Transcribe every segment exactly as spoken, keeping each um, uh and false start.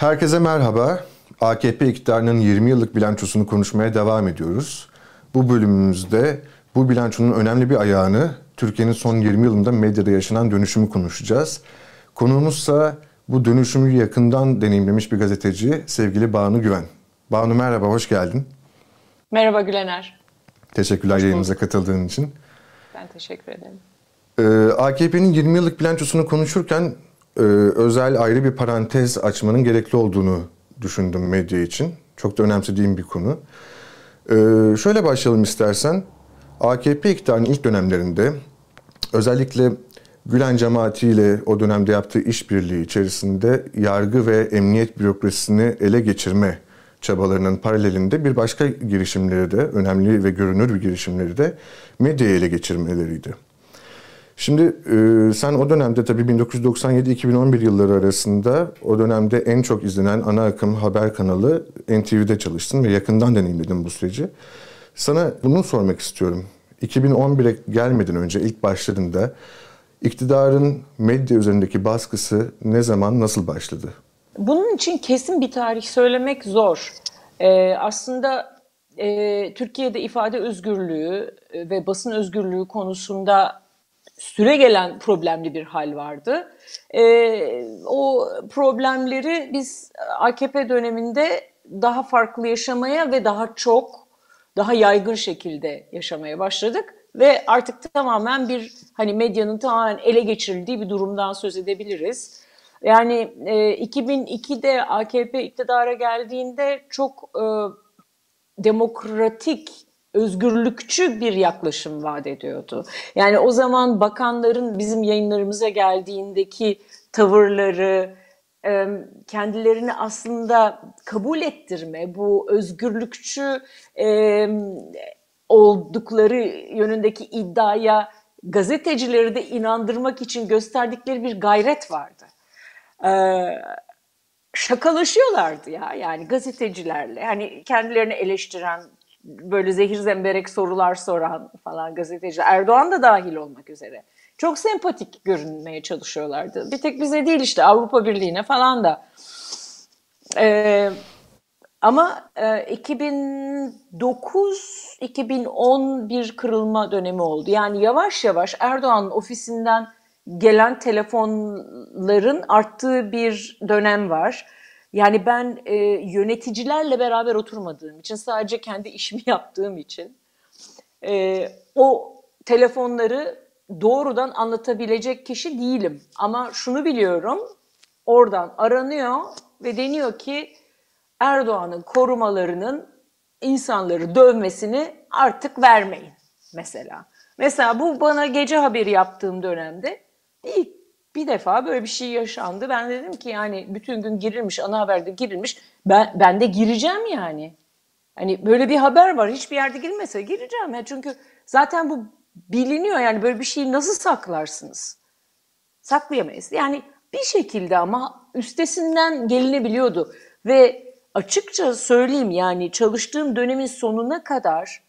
Herkese merhaba. A K P iktidarının yirmi yıllık bilançosunu konuşmaya devam ediyoruz. Bu bölümümüzde bu bilançonun önemli bir ayağını, Türkiye'nin son yirmi yılında medyada yaşanan dönüşümü konuşacağız. Konuğumuzsa bu dönüşümü yakından deneyimlemiş bir gazeteci sevgili Banu Güven. Banu merhaba, hoş geldin. Merhaba Gülener. Teşekkürler yayınımıza katıldığın için. Ben teşekkür ederim. Ee, A K P'nin yirmi yıllık bilançosunu konuşurken e, özel ayrı bir parantez açmanın gerekli olduğunu düşündüm medya için. Çok da önemsediğim bir konu. Ee, şöyle başlayalım istersen. A K P iktidarının ilk dönemlerinde özellikle Gülen Cemaati ile o dönemde yaptığı işbirliği içerisinde yargı ve emniyet bürokrasisini ele geçirme çabalarının paralelinde bir başka girişimleri de, önemli ve görünür bir girişimleri de medyayı ele geçirmeleriydi. Şimdi e, sen o dönemde tabii bin dokuz yüz doksan yedi iki bin on bir yılları arasında o dönemde en çok izlenen ana akım haber kanalı N T V'de çalıştın ve yakından deneyimledin bu süreci. Sana bunu sormak istiyorum. iki bin on bire gelmeden önce ilk başladığında iktidarın medya üzerindeki baskısı ne zaman, nasıl başladı? Bunun için kesin bir tarih söylemek zor. Ee, aslında e, Türkiye'de ifade özgürlüğü ve basın özgürlüğü konusunda süregelen problemli bir hal vardı. Ee, o problemleri biz A K P döneminde daha farklı yaşamaya ve daha çok, daha yaygın şekilde yaşamaya başladık. Ve artık tamamen bir hani medyanın tamamen ele geçirildiği bir durumdan söz edebiliriz. Yani e, iki bin ikide A K P iktidara geldiğinde çok e, demokratik, özgürlükçü bir yaklaşım vaat ediyordu. Yani o zaman bakanların bizim yayınlarımıza geldiğindeki tavırları, e, kendilerini aslında kabul ettirme, bu özgürlükçü e, oldukları yönündeki iddiaya gazetecileri de inandırmak için gösterdikleri bir gayret vardı. Ee, şakalaşıyorlardı ya yani gazetecilerle. Hani kendilerini eleştiren, böyle zehir zemberek sorular soran falan gazeteciler. Erdoğan da dahil olmak üzere. Çok sempatik görünmeye çalışıyorlardı. Bir tek bize değil işte Avrupa Birliği'ne falan da. Ee, Ama iki bin dokuz iki bin on bir kırılma dönemi oldu. Yani yavaş yavaş Erdoğan'ın ofisinden gelen telefonların arttığı bir dönem var. Yani ben e, yöneticilerle beraber oturmadığım için, sadece kendi işimi yaptığım için e, o telefonları doğrudan anlatabilecek kişi değilim. Ama şunu biliyorum, oradan aranıyor ve deniyor ki Erdoğan'ın korumalarının insanları dövmesini artık vermeyin mesela. Mesela bu bana gece haberi yaptığım dönemde ilk bir defa böyle bir şey yaşandı. Ben dedim ki yani bütün gün girilmiş, ana haberde girilmiş. Ben, ben de gireceğim yani. Hani böyle bir haber var, hiçbir yerde girilmese gireceğim. Yani çünkü zaten bu biliniyor yani, böyle bir şeyi nasıl saklarsınız? Saklayamayız. Yani bir şekilde ama üstesinden gelinebiliyordu. Ve açıkça söyleyeyim yani çalıştığım dönemin sonuna kadar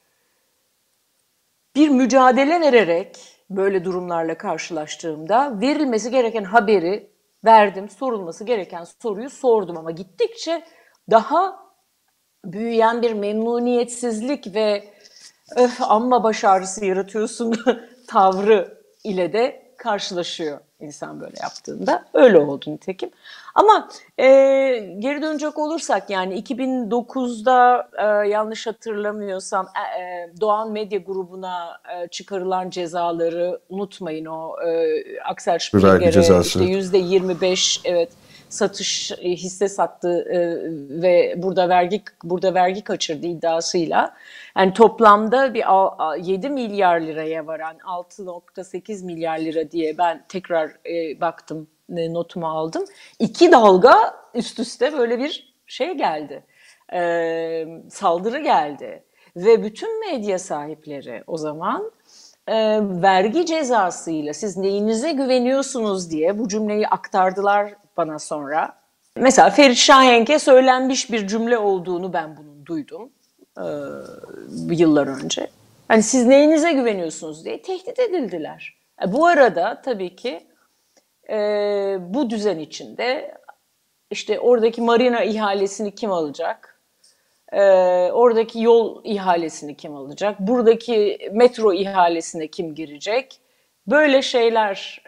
bir mücadele vererek böyle durumlarla karşılaştığımda verilmesi gereken haberi verdim, sorulması gereken soruyu sordum ama gittikçe daha büyüyen bir memnuniyetsizlik ve öf amma baş ağrısı yaratıyorsun tavrı ile de karşılaşıyor insan böyle yaptığında. Öyle oldu nitekim. Ama e, geri dönecek olursak yani iki bin dokuzda e, yanlış hatırlamıyorsam e, e, Doğan Medya Grubu'na e, çıkarılan cezaları unutmayın, o e, Aksel Şpringer'e işte yüzde yirmi beş evet satış e, hisse sattı e, ve burada vergi burada vergi kaçırdı iddiasıyla. Yani toplamda bir yedi milyar liraya varan altı nokta sekiz milyar lira diye ben tekrar e, baktım. Notumu aldım. İki dalga üst üste böyle bir şey geldi. E, saldırı geldi. Ve bütün medya sahipleri o zaman e, vergi cezasıyla siz neyinize güveniyorsunuz diye bu cümleyi aktardılar bana sonra. Mesela Ferit Şahenk'e söylenmiş bir cümle olduğunu ben bunu duydum e, yıllar önce. Hani siz neyinize güveniyorsunuz diye tehdit edildiler. E, bu arada tabii ki Ee, bu düzen içinde İşte oradaki marina ihalesini kim alacak? Ee, oradaki yol ihalesini kim alacak? Buradaki metro ihalesine kim girecek? Böyle şeyler,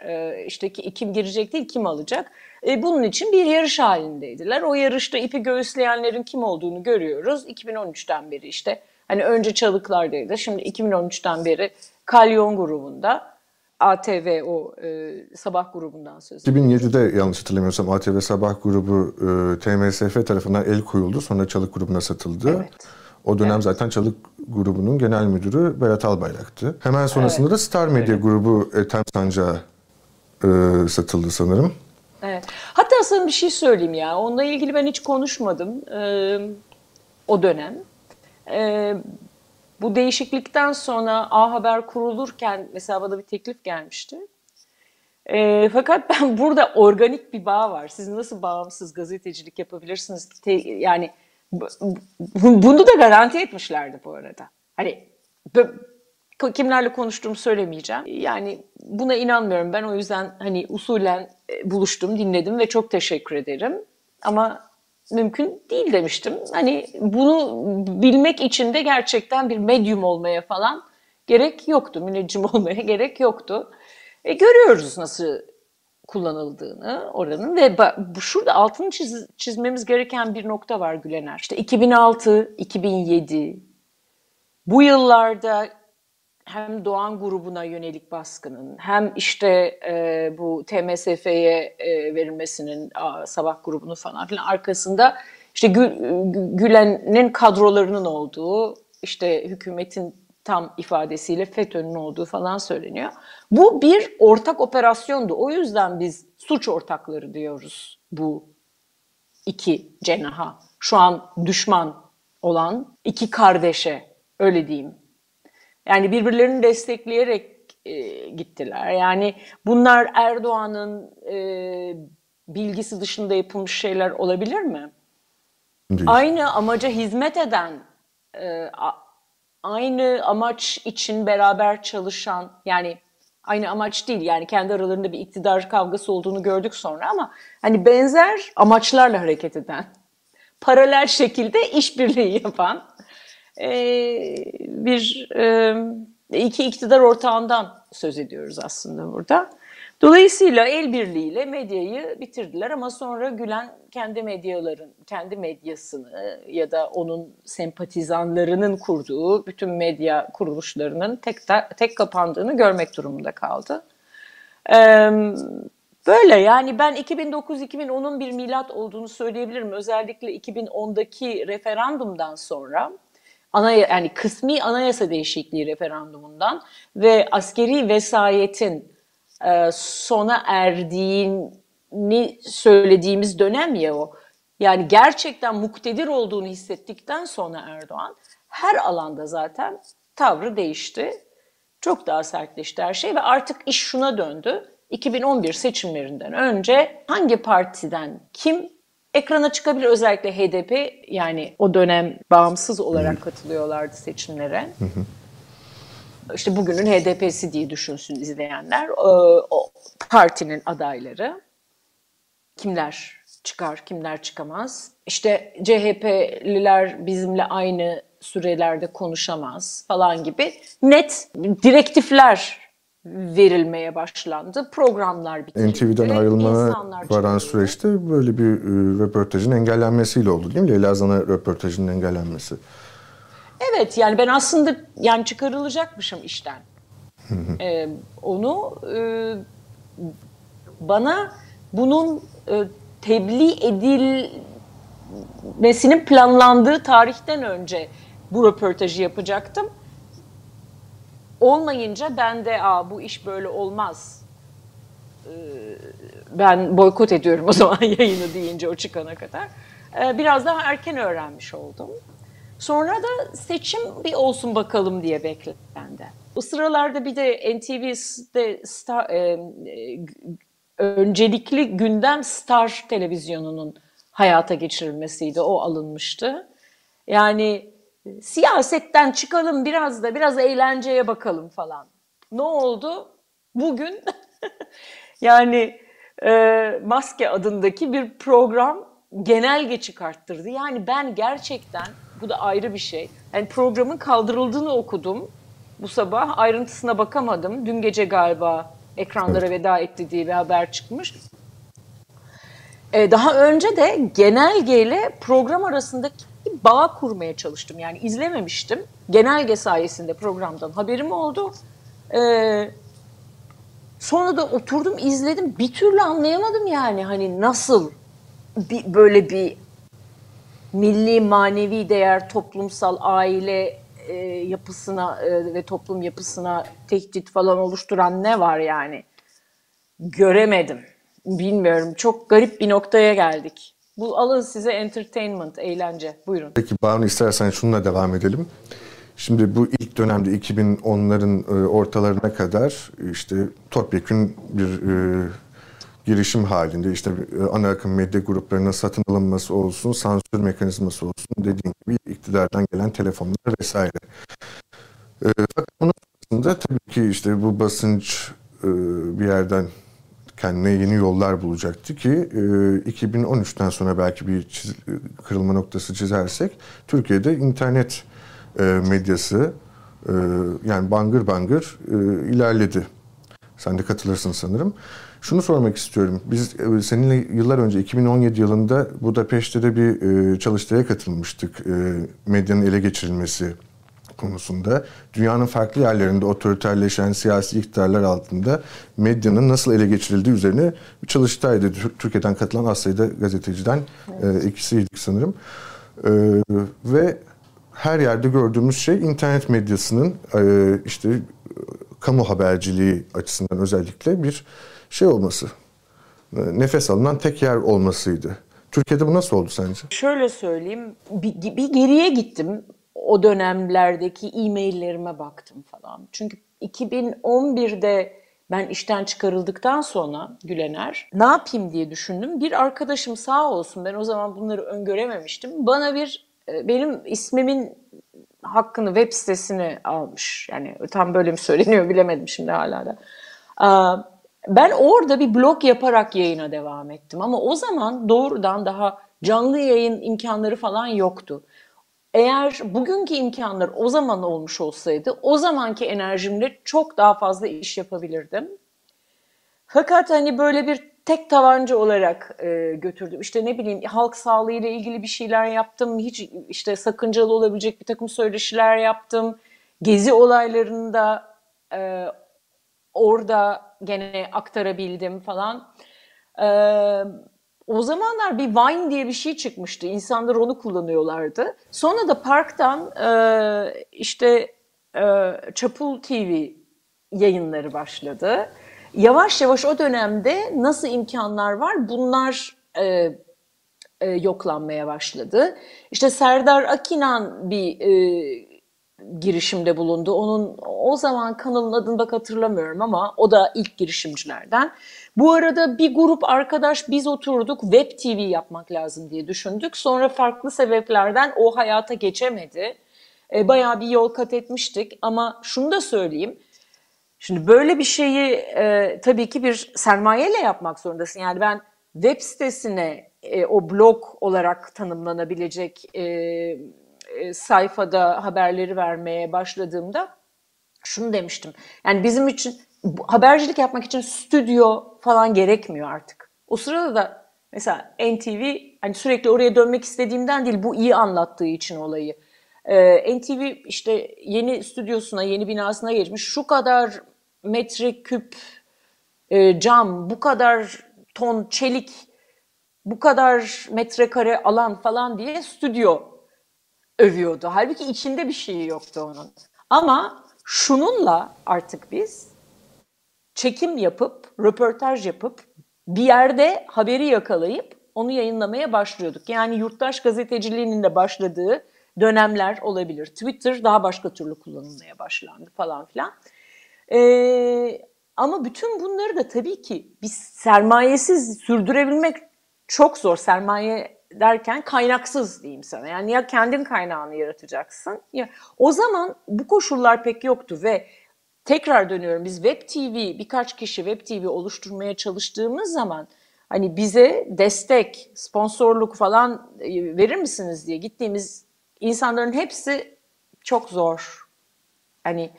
işte kim girecek değil, kim alacak? Bunun için bir yarış halindeydiler. O yarışta ipi göğüsleyenlerin kim olduğunu görüyoruz. iki bin on üçten beri işte, hani önce Çalıklar'daydı, şimdi iki bin on üçten beri Kalyon grubunda, A T V o e, Sabah grubundan söz ediyor. iki bin yedide yanlış hatırlamıyorsam A T V Sabah grubu e, T M S F tarafından el koyuldu, sonra Çalık grubuna satıldı. Evet. O dönem evet. zaten Çalık grubunun genel müdürü Berat Albayrak'tı. Hemen sonrasında evet. da Star Medya evet. grubu Ethem Sancağı e, satıldı sanırım. Evet. Hatta sana bir şey söyleyeyim ya. Onunla ilgili ben hiç konuşmadım e, o dönem. E, bu değişiklikten sonra A Haber kurulurken mesela bana bir teklif gelmişti. E, fakat ben burada organik bir bağ var. Siz nasıl bağımsız gazetecilik yapabilirsiniz ki? Te, yani... Bunu da garanti etmişlerdi bu arada. Hani kimlerle konuştuğumu söylemeyeceğim. Yani buna inanmıyorum. Ben o yüzden hani usulen buluştum, dinledim ve çok teşekkür ederim. Ama mümkün değil demiştim. Hani bunu bilmek için de gerçekten bir medyum olmaya falan gerek yoktu. Müneccim olmaya gerek yoktu. E, görüyoruz nasıl kullanıldığını oranın ve şurada altını çiz, çizmemiz gereken bir nokta var Gülener. İşte iki bin altı iki bin yedi bu yıllarda hem Doğan grubuna yönelik baskının hem işte e, bu T M S F'ye e, verilmesinin a, Sabah grubunu falan filan arkasında işte Gül, Gülen'in kadrolarının olduğu, işte hükümetin tam ifadesiyle FETÖ'nün olduğu falan söyleniyor. Bu bir ortak operasyondu. O yüzden biz suç ortakları diyoruz bu iki cenaha. Şu an düşman olan iki kardeşe, öyle diyeyim. Yani birbirlerini destekleyerek e, gittiler. Yani bunlar Erdoğan'ın e, bilgisi dışında yapılmış şeyler olabilir mi? Değil. Aynı amaca hizmet eden... E, Aynı amaç için beraber çalışan, yani aynı amaç değil, yani kendi aralarında bir iktidar kavgası olduğunu gördük sonra, ama hani benzer amaçlarla hareket eden, paralel şekilde işbirliği yapan e, bir e, iki iktidar ortağından söz ediyoruz aslında burada. Dolayısıyla el birliğiyle medyayı bitirdiler ama sonra Gülen kendi medyaların, kendi medyasını ya da onun sempatizanlarının kurduğu bütün medya kuruluşlarının tek ta, tek kapandığını görmek durumunda kaldı. Ee, böyle yani ben iki bin dokuz iki bin onun bir milat olduğunu söyleyebilirim. Özellikle iki bin ondaki referandumdan sonra. Ana, yani kısmi anayasa değişikliği referandumundan ve askeri vesayetin sona erdiğini söylediğimiz dönem ya o. Yani gerçekten muktedir olduğunu hissettikten sonra Erdoğan her alanda zaten tavrı değişti. Çok daha sertleşti her şey ve artık iş şuna döndü. iki bin on bir seçimlerinden önce hangi partiden kim ekrana çıkabilir? Özellikle H D P, yani o dönem bağımsız olarak katılıyorlardı seçimlere. Hı hı. İşte bugünün H D P'si diye düşünsün izleyenler, o, o partinin adayları kimler çıkar, kimler çıkamaz. İşte C H P'liler bizimle aynı sürelerde konuşamaz falan gibi net direktifler verilmeye başlandı. Programlar bitti. N T V'den ayrılmaya varan süreçte böyle bir röportajın engellenmesiyle oldu değil mi? Leyla Zana röportajının engellenmesi. Evet, yani ben aslında yani çıkarılacakmışım işten. ee, onu e, bana bunun e, tebliğ edilmesinin planlandığı tarihten önce bu röportajı yapacaktım. Olmayınca ben de Aa, bu iş böyle olmaz. Ee, ben boykot ediyorum o zaman yayını deyince, o çıkana kadar. Ee, biraz daha erken öğrenmiş oldum. Sonra da seçim bir olsun bakalım diye beklendi. O sıralarda bir de N T V'de Star, e, öncelikli gündem Star televizyonunun hayata geçirilmesiydi. O alınmıştı. Yani siyasetten çıkalım biraz da biraz eğlenceye bakalım falan. Ne oldu? Bugün yani e, Maske adındaki bir program genelge çıkarttırdı. Yani ben gerçekten, bu da ayrı bir şey. Yani programın kaldırıldığını okudum bu sabah. Ayrıntısına bakamadım. Dün gece galiba ekranlara veda etti diye bir haber çıkmış. Ee, daha önce de genelgeyle program arasındaki bağ kurmaya çalıştım. Yani izlememiştim. Genelge sayesinde programdan haberim oldu. Ee, sonra da oturdum izledim. Bir türlü anlayamadım yani hani nasıl bir, böyle bir milli manevi değer, toplumsal aile e, yapısına e, ve toplum yapısına tehdit falan oluşturan ne var yani? Göremedim. Bilmiyorum. Çok garip bir noktaya geldik. Bu alın size entertainment, eğlence. Buyurun. Peki Banu, istersen şununla devam edelim. Şimdi bu ilk dönemde iki bin onların ortalarına kadar işte topyekün bir e, girişim halinde, işte ana akım medya gruplarına satın alınması olsun, sansür mekanizması olsun, dediğim gibi iktidardan gelen telefonlar vesaire. E, fakat onun sonrasında tabii ki işte bu basınç e, bir yerden kendine yeni yollar bulacaktı ki e, iki bin on üçten sonra belki bir çiz, kırılma noktası çizersek Türkiye'de internet e, medyası e, yani bangır bangır e, ilerledi. Sen de katılırsın sanırım. Şunu sormak istiyorum. Biz seninle yıllar önce iki bin on yedi yılında Budapeşte de bir çalıştaya katılmıştık. Medyanın ele geçirilmesi konusunda. Dünyanın farklı yerlerinde otoriterleşen siyasi iktidarlar altında medyanın nasıl ele geçirildiği üzerine bir çalıştaydı. Türkiye'den katılan az sayıda gazeteciden evet. ikisiydik sanırım. Ve her yerde gördüğümüz şey internet medyasının işte kamu haberciliği açısından özellikle bir şey olması, nefes alınan tek yer olmasıydı. Türkiye'de bu nasıl oldu sence? Şöyle söyleyeyim, bir, bir geriye gittim. O dönemlerdeki e-maillerime baktım falan. Çünkü iki bin on birde ben işten çıkarıldıktan sonra Gülener, ne yapayım diye düşündüm. Bir arkadaşım sağ olsun, ben o zaman bunları öngörememiştim. Bana bir, benim ismimin hakkını, web sitesini almış. Yani tam böyle mi söyleniyor bilemedim şimdi hala da. Ee, Ben orada bir blog yaparak yayına devam ettim. Ama o zaman doğrudan daha canlı yayın imkanları falan yoktu. Eğer bugünkü imkanlar o zaman olmuş olsaydı, o zamanki enerjimle çok daha fazla iş yapabilirdim. Fakat hani böyle bir tek tabanca olarak e, götürdüm. İşte ne bileyim, halk sağlığıyla ilgili bir şeyler yaptım. Hiç işte sakıncalı olabilecek bir takım söyleşiler yaptım. Gezi olaylarında e, orada gene aktarabildim falan. Ee, o zamanlar bir Vine diye bir şey çıkmıştı. İnsanlar onu kullanıyorlardı. Sonra da Park'tan e, işte e, Çapul T V yayınları başladı. Yavaş yavaş o dönemde nasıl imkanlar var? Bunlar e, e, yoklanmaya başladı. İşte Serdar Akınan bir e, girişimde bulundu. Onun o zaman kanalın adını bak hatırlamıyorum ama o da ilk girişimcilerden. Bu arada bir grup arkadaş biz oturduk, web T V yapmak lazım diye düşündük. Sonra farklı sebeplerden o hayata geçemedi. E, bayağı bir yol kat etmiştik ama şunu da söyleyeyim. Şimdi böyle bir şeyi e, tabii ki bir sermayeyle yapmak zorundasın. Yani ben web sitesine e, o blog olarak tanımlanabilecek e, sayfada haberleri vermeye başladığımda şunu demiştim. Yani bizim için habercilik yapmak için stüdyo falan gerekmiyor artık. O sırada da mesela N T V, hani sürekli oraya dönmek istediğimden değil, bu iyi anlattığı için olayı. Ee, N T V işte yeni stüdyosuna, yeni binasına geçmiş. Şu kadar metreküp e, cam, bu kadar ton çelik, bu kadar metrekare alan falan diye stüdyo övüyordu. Halbuki içinde bir şey yoktu onun. Ama şununla artık biz çekim yapıp, röportaj yapıp bir yerde haberi yakalayıp onu yayınlamaya başlıyorduk. Yani yurttaş gazeteciliğinin de başladığı dönemler olabilir. Twitter daha başka türlü kullanılmaya başlandı falan filan. Ee, ama bütün bunları da tabii ki biz sermayesiz sürdürebilmek çok zor. Sermaye derken kaynaksız diyeyim sana. Yani ya kendin kaynağını yaratacaksın. Ya o zaman bu koşullar pek yoktu ve tekrar dönüyorum, biz web T V, birkaç kişi web T V oluşturmaya çalıştığımız zaman hani bize destek, sponsorluk falan verir misiniz diye gittiğimiz insanların hepsi çok zor. Hani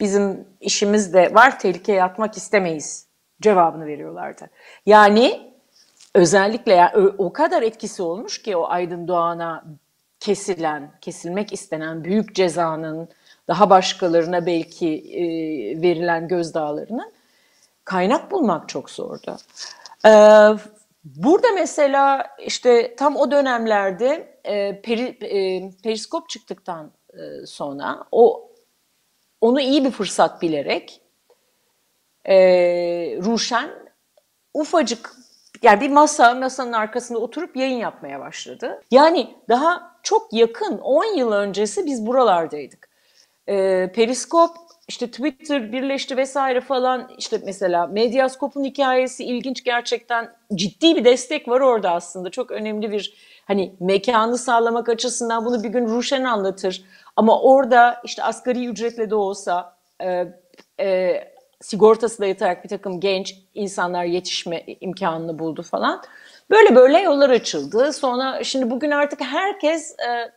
bizim işimiz de var, tehlikeye atmak istemeyiz cevabını veriyorlardı. Yani özellikle yani o kadar etkisi olmuş ki o Aydın Doğan'a kesilen, kesilmek istenen büyük cezanın, daha başkalarına belki e, verilen gözdağlarının kaynak bulmak çok zordu. Ee, burada mesela işte tam o dönemlerde e, peri, e, Periskop çıktıktan e, sonra o onu iyi bir fırsat bilerek e, Ruşen ufacık yani bir masa, masanın arkasında oturup yayın yapmaya başladı. Yani daha çok yakın on yıl öncesi biz buralardaydık. E, Periskop, işte Twitter birleşti vesaire falan, işte mesela Medyaskop'un hikayesi ilginç gerçekten, ciddi bir destek var orada aslında. Çok önemli bir hani mekanı sağlamak açısından, bunu bir gün Ruşen anlatır. Ama orada işte asgari ücretle de olsa e, e, sigortası da yatarak bir takım genç insanlar yetişme imkanını buldu falan. Böyle böyle yollar açıldı. Sonra şimdi bugün artık herkes e,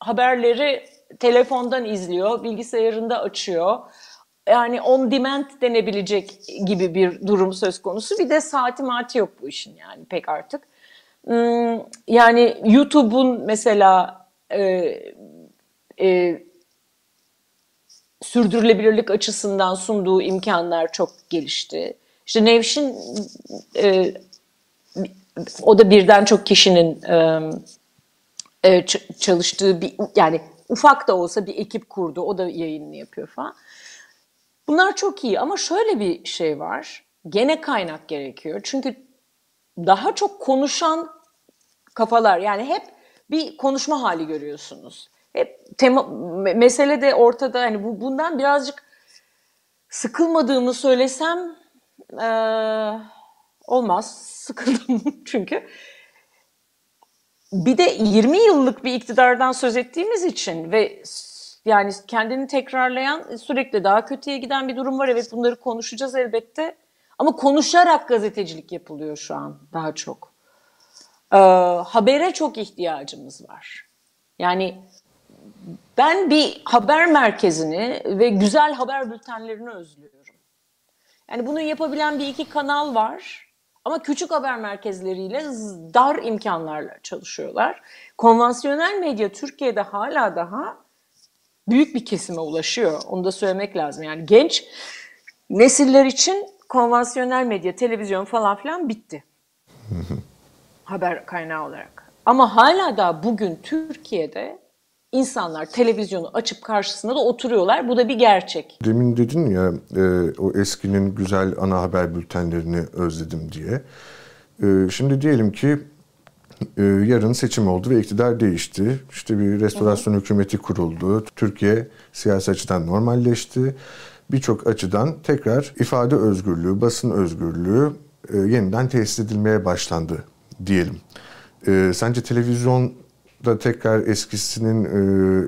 haberleri telefondan izliyor, bilgisayarında açıyor. Yani on demand denebilecek gibi bir durum söz konusu. Bir de saati maati yok bu işin yani pek artık. Yani YouTube'un mesela e, e, sürdürülebilirlik açısından sunduğu imkanlar çok gelişti. İşte Nevşin, e, o da birden çok kişinin e, e, çalıştığı bir, yani ufak da olsa bir ekip kurdu. O da yayınını yapıyor falan. Bunlar çok iyi ama şöyle bir şey var. Gene kaynak gerekiyor. Çünkü daha çok konuşan kafalar. Yani hep bir konuşma hali görüyorsunuz. Hep tema, mesele de ortada. Yani bu, bundan birazcık sıkılmadığımı söylesem ee, olmaz. Sıkıldım çünkü. Bir de yirmi yıllık bir iktidardan söz ettiğimiz için ve yani kendini tekrarlayan, sürekli daha kötüye giden bir durum var. Evet, bunları konuşacağız elbette. Ama konuşarak gazetecilik yapılıyor şu an daha çok. Ee, habere çok ihtiyacımız var. Yani ben bir haber merkezini ve güzel haber bültenlerini özlüyorum. Yani bunu yapabilen bir iki kanal var. Ama küçük haber merkezleriyle dar imkanlarla çalışıyorlar. Konvansiyonel medya Türkiye'de hala daha büyük bir kesime ulaşıyor. Onu da söylemek lazım. Yani genç nesiller için konvansiyonel medya, televizyon falan filan bitti. Haber kaynağı olarak. Ama hala da bugün Türkiye'de İnsanlar televizyonu açıp karşısında da oturuyorlar. Bu da bir gerçek. Demin dedin ya e, o eskinin güzel ana haber bültenlerini özledim diye. E, şimdi diyelim ki e, yarın seçim oldu ve iktidar değişti. İşte bir restorasyon Hı-hı. hükümeti kuruldu. Türkiye siyasi açıdan normalleşti. Birçok açıdan tekrar ifade özgürlüğü, basın özgürlüğü e, yeniden tesis edilmeye başlandı diyelim. E, sence televizyon da tekrar eskisinin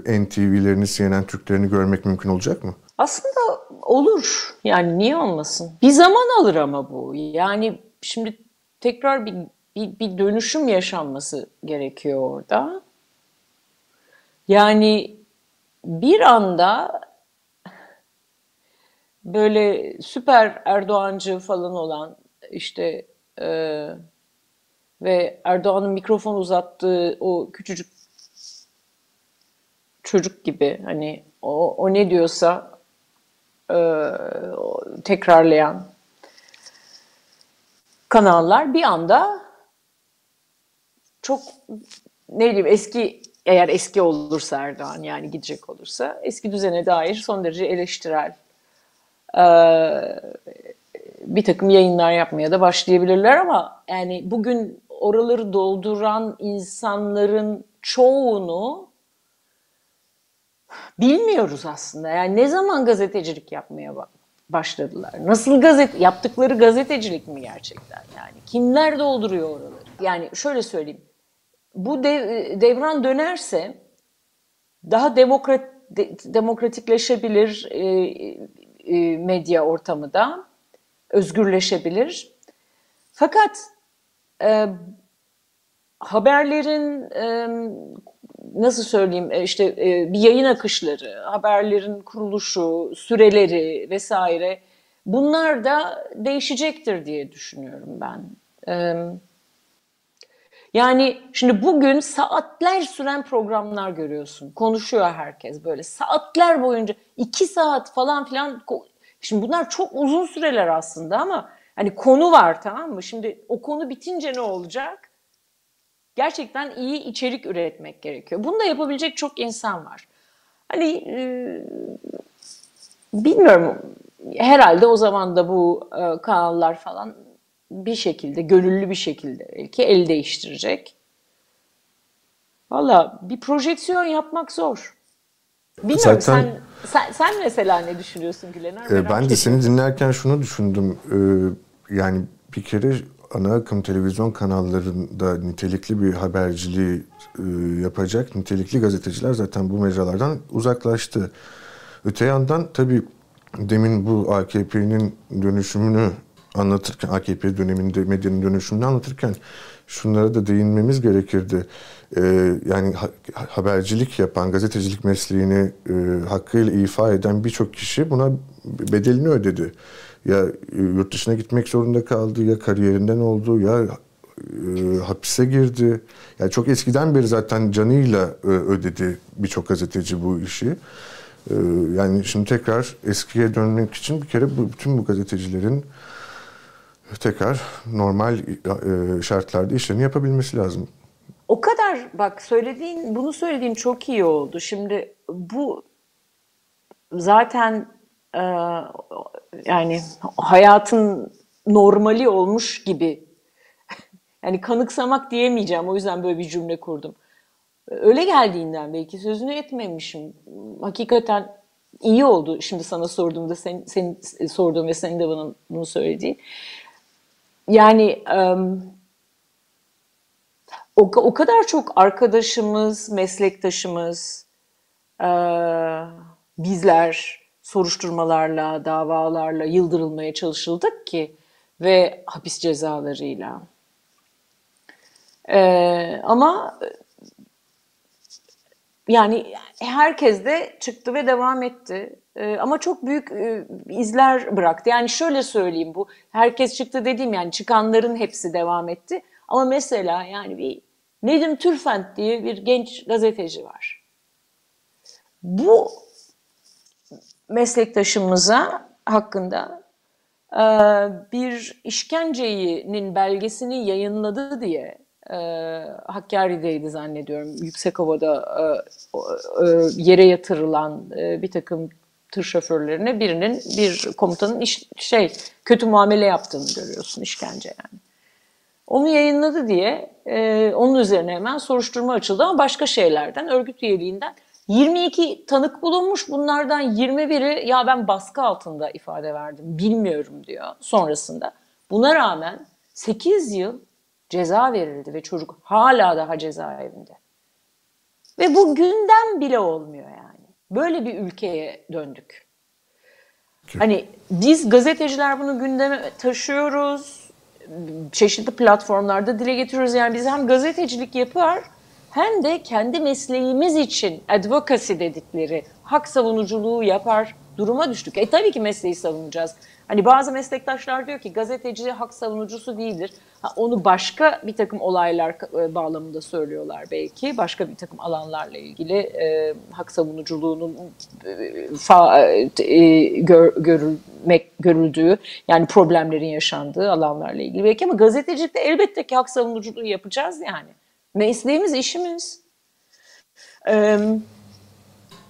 e, N T V'lerini, C N N Türklerini görmek mümkün olacak mı? Aslında olur. Yani niye olmasın? Bir zaman alır ama bu. Yani şimdi tekrar bir, bir, bir dönüşüm yaşanması gerekiyor orada. Yani bir anda böyle süper Erdoğancı falan olan işte... E, ve Erdoğan'ın mikrofon uzattığı o küçücük çocuk gibi hani o, o ne diyorsa e, tekrarlayan kanallar bir anda çok ne bileyim eski, eğer eski olursa Erdoğan yani gidecek olursa eski düzene dair son derece eleştirel e, bir takım yayınlar yapmaya da başlayabilirler ama yani bugün oraları dolduran insanların çoğunu bilmiyoruz aslında. Yani ne zaman gazetecilik yapmaya başladılar? Nasıl gazete yaptıkları gazetecilik mi gerçekten? Yani kimler dolduruyor oraları? Yani şöyle söyleyeyim. Bu dev, devran dönerse daha demokrat, de, demokratikleşebilir e, e, medya ortamı da özgürleşebilir. Fakat e, haberlerin e, nasıl söyleyeyim e, işte e, bir yayın akışları, haberlerin kuruluşu, süreleri vesaire, bunlar da değişecektir diye düşünüyorum ben. E, yani şimdi bugün saatler süren programlar görüyorsun. Konuşuyor herkes böyle saatler boyunca, iki saat falan filan. Şimdi bunlar çok uzun süreler aslında ama hani konu var, tamam mı? Şimdi o konu bitince ne olacak? Gerçekten iyi içerik üretmek gerekiyor. Bunu da yapabilecek çok insan var. Hani e, bilmiyorum, herhalde o zaman da bu e, kanallar falan bir şekilde, gönüllü bir şekilde belki el değiştirecek. Valla bir projeksiyon yapmak zor. Bilmiyorum, zaten, sen, sen, sen mesela ne düşünüyorsun Gülener? E, ben de seni dinlerken şunu düşündüm. Ee, yani bir kere ana akım televizyon kanallarında nitelikli bir haberciliği e, yapacak nitelikli gazeteciler zaten bu mecralardan uzaklaştı. Öte yandan tabii demin bu A K P'nin dönüşümünü anlatırken, A K P döneminde medyanın dönüşümünü anlatırken şunlara da değinmemiz gerekirdi. Ee, yani ha habercilik yapan, gazetecilik mesleğini e, hakkıyla ifa eden birçok kişi buna bedelini ödedi. Ya e, yurt dışına gitmek zorunda kaldı, ya kariyerinden oldu, ya e, hapise girdi. Yani çok eskiden beri zaten canıyla e, ödedi birçok gazeteci bu işi. E, yani şimdi tekrar eskiye dönmek için bir kere bu, bütün bu gazetecilerin tekrar normal şartlarda işlerini yapabilmesi lazım. O kadar bak söylediğin, bunu söylediğin çok iyi oldu. Şimdi bu zaten e, yani hayatın normali olmuş gibi. Yani kanıksamak diyemeyeceğim, o yüzden böyle bir cümle kurdum. Öyle geldiğinden belki sözünü etmemişim. Hakikaten iyi oldu şimdi sana sorduğumda, senin, senin sorduğum ve senin de bana bunu söylediğin. Yani o kadar çok arkadaşımız, meslektaşımız, bizler soruşturmalarla, davalarla yıldırılmaya çalışıldık ki ve hapis cezalarıyla. Ama yani herkes de çıktı ve devam etti. Ama çok büyük izler bıraktı. Yani şöyle söyleyeyim, bu herkes çıktı dediğim, yani çıkanların hepsi devam etti. Ama mesela yani bir Nedim Türfent diye bir genç gazeteci var. Bu meslektaşımıza hakkında bir işkencenin belgesini yayınladı diye Hakkari'deydi zannediyorum, Yüksekova'da yere yatırılan bir takım tır şoförlerine birinin, bir komutanın iş, şey kötü muamele yaptığını görüyorsun, işkence yani. Onu yayınladı diye e, onun üzerine hemen soruşturma açıldı ama başka şeylerden, örgüt üyeliğinden yirmi iki tanık bulunmuş. Bunlardan yirmi biri ya ben baskı altında ifade verdim, bilmiyorum diyor sonrasında. Buna rağmen sekiz yıl ceza verildi ve çocuk hala daha cezaevinde. Ve bu gündem bile olmuyor yani. Böyle bir ülkeye döndük. Hani biz gazeteciler bunu gündeme taşıyoruz, çeşitli platformlarda dile getiriyoruz. Yani biz hem gazetecilik yapar hem de kendi mesleğimiz için advocacy dedikleri hak savunuculuğu yapar duruma düştük. E tabii ki mesleği savunacağız. Hani bazı meslektaşlar diyor ki gazeteci hak savunucusu değildir. Ha, onu başka bir takım olaylar bağlamında söylüyorlar belki. Başka bir takım alanlarla ilgili e, hak savunuculuğunun e, fa, e, gör, görülmek, görüldüğü, yani problemlerin yaşandığı alanlarla ilgili belki. Ama gazetecilikte elbette ki hak savunuculuğu yapacağız yani. Mesleğimiz, işimiz. E,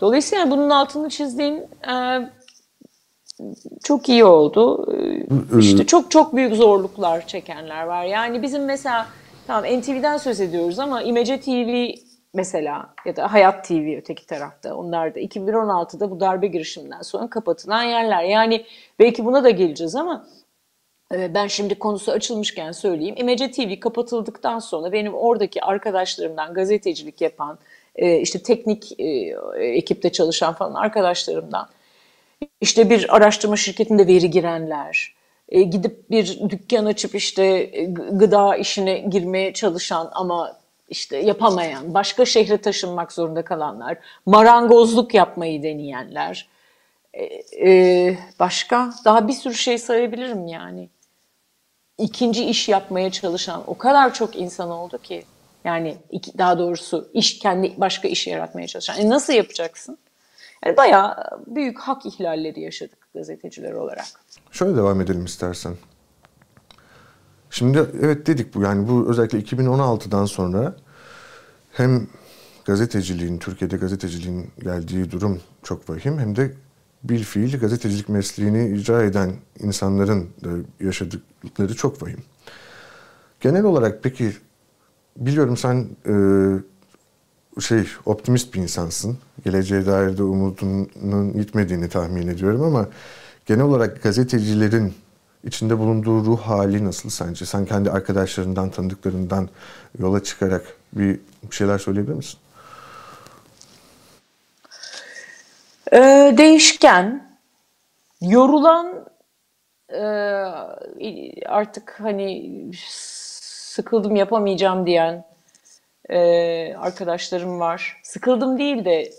dolayısıyla bunun altını çizdiğin... E, çok iyi oldu. İşte çok çok büyük zorluklar çekenler var. Yani bizim mesela, tamam N T V'den söz ediyoruz ama İmece T V mesela ya da Hayat T V öteki tarafta, onlar da iki bin on altıda bu darbe girişiminden sonra kapatılan yerler. Yani belki buna da geleceğiz ama ben şimdi konusu açılmışken söyleyeyim. İmece T V kapatıldıktan sonra benim oradaki arkadaşlarımdan, gazetecilik yapan, işte teknik ekipte çalışan falan arkadaşlarımdan, İşte bir araştırma şirketinde veri girenler, e, gidip bir dükkan açıp işte gıda işine girmeye çalışan ama işte yapamayan, başka şehre taşınmak zorunda kalanlar, marangozluk yapmayı deneyenler, e, e, başka daha bir sürü şey sayabilirim yani. İkinci iş yapmaya çalışan o kadar çok insan oldu ki. Yani iki, daha doğrusu iş kendi başka iş yaratmaya çalışan. E nasıl yapacaksın? Yani bayağı büyük hak ihlalleri yaşadık gazeteciler olarak. Şöyle devam edelim istersen. Şimdi evet dedik bu yani bu özellikle iki bin on altıdan sonra hem gazeteciliğin, Türkiye'de gazeteciliğin geldiği durum çok vahim hem de bir fiil gazetecilik mesleğini icra eden insanların yaşadıkları çok vahim. Genel olarak peki biliyorum sen e, şey optimist bir insansın. Geleceğe dair de umudunun gitmediğini tahmin ediyorum ama genel olarak gazetecilerin içinde bulunduğu ruh hali nasıl sence? Sen kendi arkadaşlarından, tanıdıklarından yola çıkarak bir şeyler söyleyebilir misin? Ee, değişken, yorulan, e, artık hani sıkıldım yapamayacağım diyen e, arkadaşlarım var. Sıkıldım değil de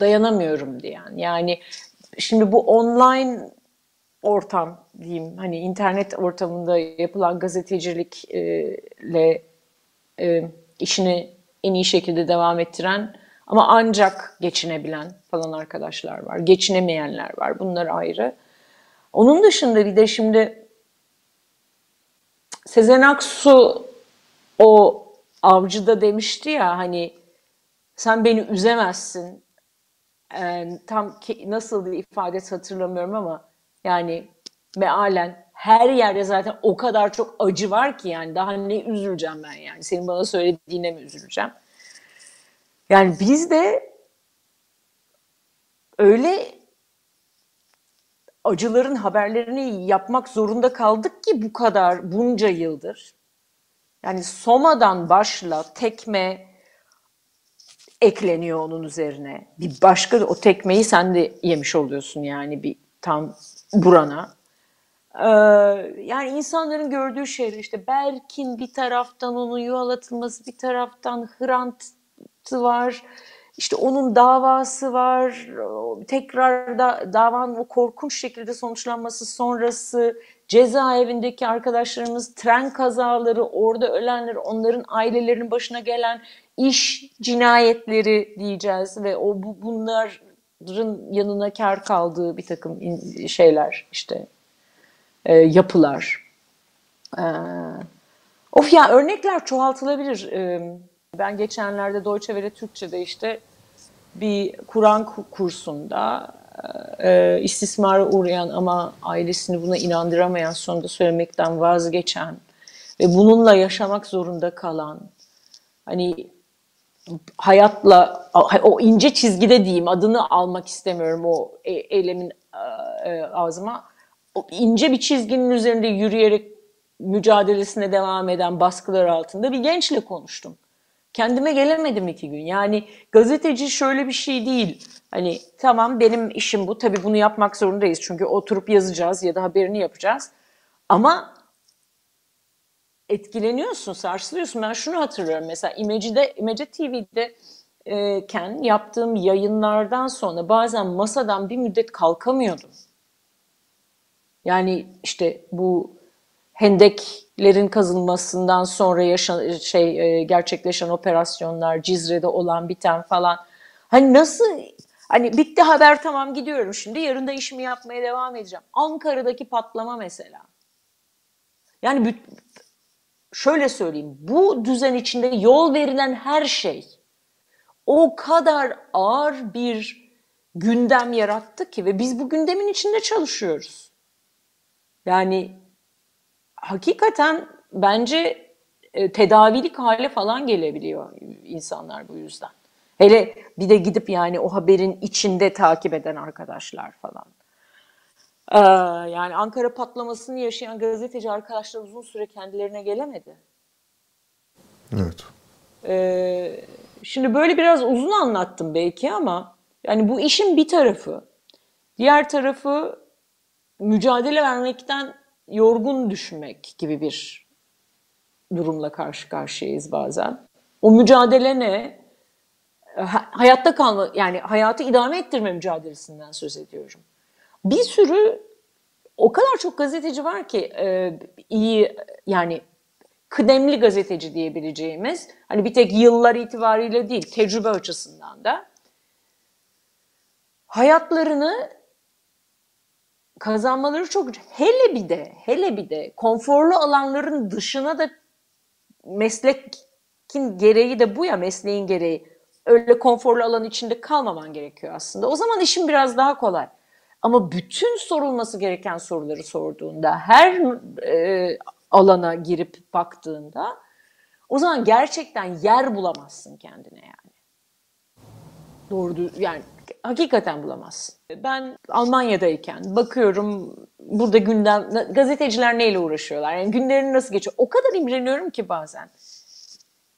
dayanamıyorum diyen. Yani şimdi bu online ortam diyeyim, hani internet ortamında yapılan gazetecilikle e, işini en iyi şekilde devam ettiren ama ancak geçinebilen falan arkadaşlar var. Geçinemeyenler var. Bunlar ayrı. Onun dışında bir de şimdi Sezen Aksu o Avcı'da demişti ya hani sen beni üzemezsin. E, tam nasıl bir ifadesi hatırlamıyorum ama yani mealen her yerde zaten o kadar çok acı var ki yani daha ne üzüleceğim ben yani. Senin bana söylediğine mi üzüleceğim? Yani biz de öyle acıların haberlerini yapmak zorunda kaldık ki bu kadar bunca yıldır. Yani Soma'dan başla tekme ekleniyor onun üzerine. Bir başka o tekmeyi sen de yemiş oluyorsun yani bir tam burana. Ee, yani insanların gördüğü şeyler işte Berkin bir taraftan onun yuvalatılması bir taraftan Hrant var. İşte onun davası var. Tekrar da davanın o korkunç şekilde sonuçlanması sonrası cezaevindeki arkadaşlarımız, tren kazaları, orada ölenler, onların ailelerinin başına gelen iş cinayetleri diyeceğiz ve o bu, bunların yanına kar kaldığı bir takım şeyler işte e, yapılar. E, of ya örnekler çoğaltılabilir. E, Ben geçenlerde Deutsche Welle Türkçe'de işte bir Kur'an kursunda e, istismara uğrayan ama ailesini buna inandıramayan, sonunda söylemekten vazgeçen ve bununla yaşamak zorunda kalan, hani hayatla, o ince çizgide diyeyim, adını almak istemiyorum o eylemin ağzıma, o ince bir çizginin üzerinde yürüyerek mücadelesine devam eden baskılar altında bir gençle konuştum. Kendime gelemedim iki gün. Yani gazeteci şöyle bir şey değil. Hani tamam benim işim bu. Tabii bunu yapmak zorundayız. Çünkü oturup yazacağız ya da haberini yapacağız. Ama etkileniyorsun, sarsılıyorsun. Ben şunu hatırlıyorum mesela İmece'de, İmece T V'de e, ken yaptığım yayınlardan sonra bazen masadan bir müddet kalkamıyordum. Yani işte bu hendeklerin kazılmasından sonra yaşan, şey, gerçekleşen operasyonlar, Cizre'de olan biten falan. Hani nasıl, hani bitti haber tamam gidiyorum şimdi yarın da işimi yapmaya devam edeceğim. Ankara'daki patlama mesela. Yani şöyle söyleyeyim, bu düzen içinde yol verilen her şey o kadar ağır bir gündem yarattı ki ve biz bu gündemin içinde çalışıyoruz. Yani hakikaten bence e, tedavilik hale falan gelebiliyor insanlar bu yüzden. Hele bir de gidip yani o haberin içinde takip eden arkadaşlar falan. Ee, yani Ankara patlamasını yaşayan gazeteci arkadaşlar uzun süre kendilerine gelemedi. Evet. Ee, şimdi böyle biraz uzun anlattım belki ama yani bu işin bir tarafı. Diğer tarafı mücadele vermekten yorgun düşmek gibi bir durumla karşı karşıyayız bazen. O mücadele ne? Hayatta kalma, yani hayatı idame ettirme mücadelesinden söz ediyorum. Bir sürü, o kadar çok gazeteci var ki iyi, yani kıdemli gazeteci diyebileceğimiz, hani bir tek yıllar itibariyle değil, tecrübe açısından da hayatlarını kazanmaları çok, hele bir de hele bir de konforlu alanların dışına da, meslekin gereği de bu ya, mesleğin gereği, öyle konforlu alanın içinde kalmaman gerekiyor aslında. O zaman işin biraz daha kolay. Ama bütün sorulması gereken soruları sorduğunda, her e, alana girip baktığında, o zaman gerçekten yer bulamazsın kendine yani. Doğru, yani hakikaten bulamazsın. Ben Almanya'dayken bakıyorum burada gündem, gazeteciler neyle uğraşıyorlar, yani günlerini nasıl geçiyor. O kadar imreniyorum ki bazen.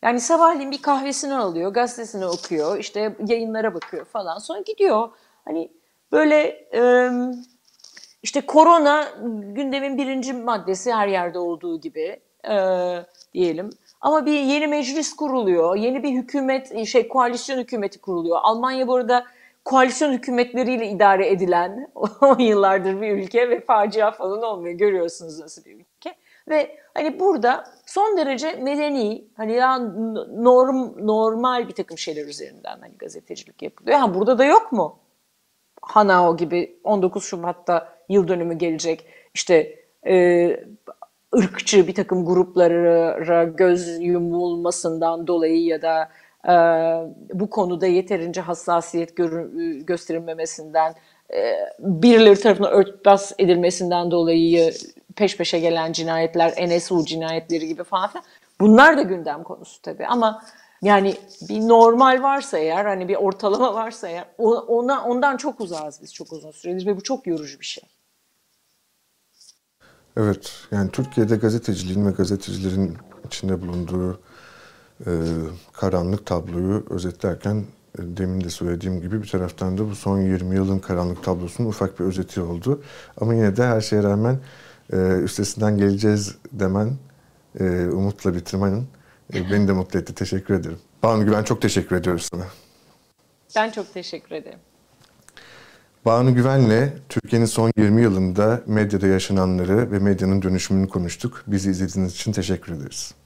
Yani sabahleyin bir kahvesini alıyor, gazetesini okuyor, işte yayınlara bakıyor falan. Sonra gidiyor. Hani böyle işte korona gündemin birinci maddesi her yerde olduğu gibi diyelim. Ama bir yeni meclis kuruluyor, yeni bir hükümet, şey koalisyon hükümeti kuruluyor. Almanya bu arada koalisyon hükümetleriyle idare edilen on yıllardır bir ülke ve facia falan olmuyor. Görüyorsunuz nasıl bir ülke. Ve hani burada son derece medeni, hani ya norm, normal bir takım şeyler üzerinden hani gazetecilik yapılıyor. Ha, burada da yok mu? Hanau gibi on dokuz Şubat'ta yıl dönümü gelecek, işte e, ırkçı bir takım gruplara göz yumulmasından dolayı ya da e, bu konuda yeterince hassasiyet gör, gösterilmemesinden, e, birileri tarafından örtbas edilmesinden dolayı peş peşe gelen cinayetler, N S U cinayetleri gibi falan filan. Bunlar da gündem konusu tabii, ama yani bir normal varsa eğer, hani bir ortalama varsa eğer, ona, ondan çok uzağız biz çok uzun süredir ve bu çok yorucu bir şey. Evet, yani Türkiye'de gazeteciliğin ve gazetecilerin içinde bulunduğu e, karanlık tabloyu özetlerken, demin de söylediğim gibi, bir taraftan da bu son yirmi yılın karanlık tablosunun ufak bir özeti oldu. Ama yine de her şeye rağmen e, üstesinden geleceğiz demen, e, umutla bitirmenin beni de mutlu etti. Teşekkür ederim. Banu Güven, çok teşekkür ediyoruz sana. Ben çok teşekkür ederim. Banu Güven'le Türkiye'nin son yirmi yılında medyada yaşananları ve medyanın dönüşümünü konuştuk. Bizi izlediğiniz için teşekkür ederiz.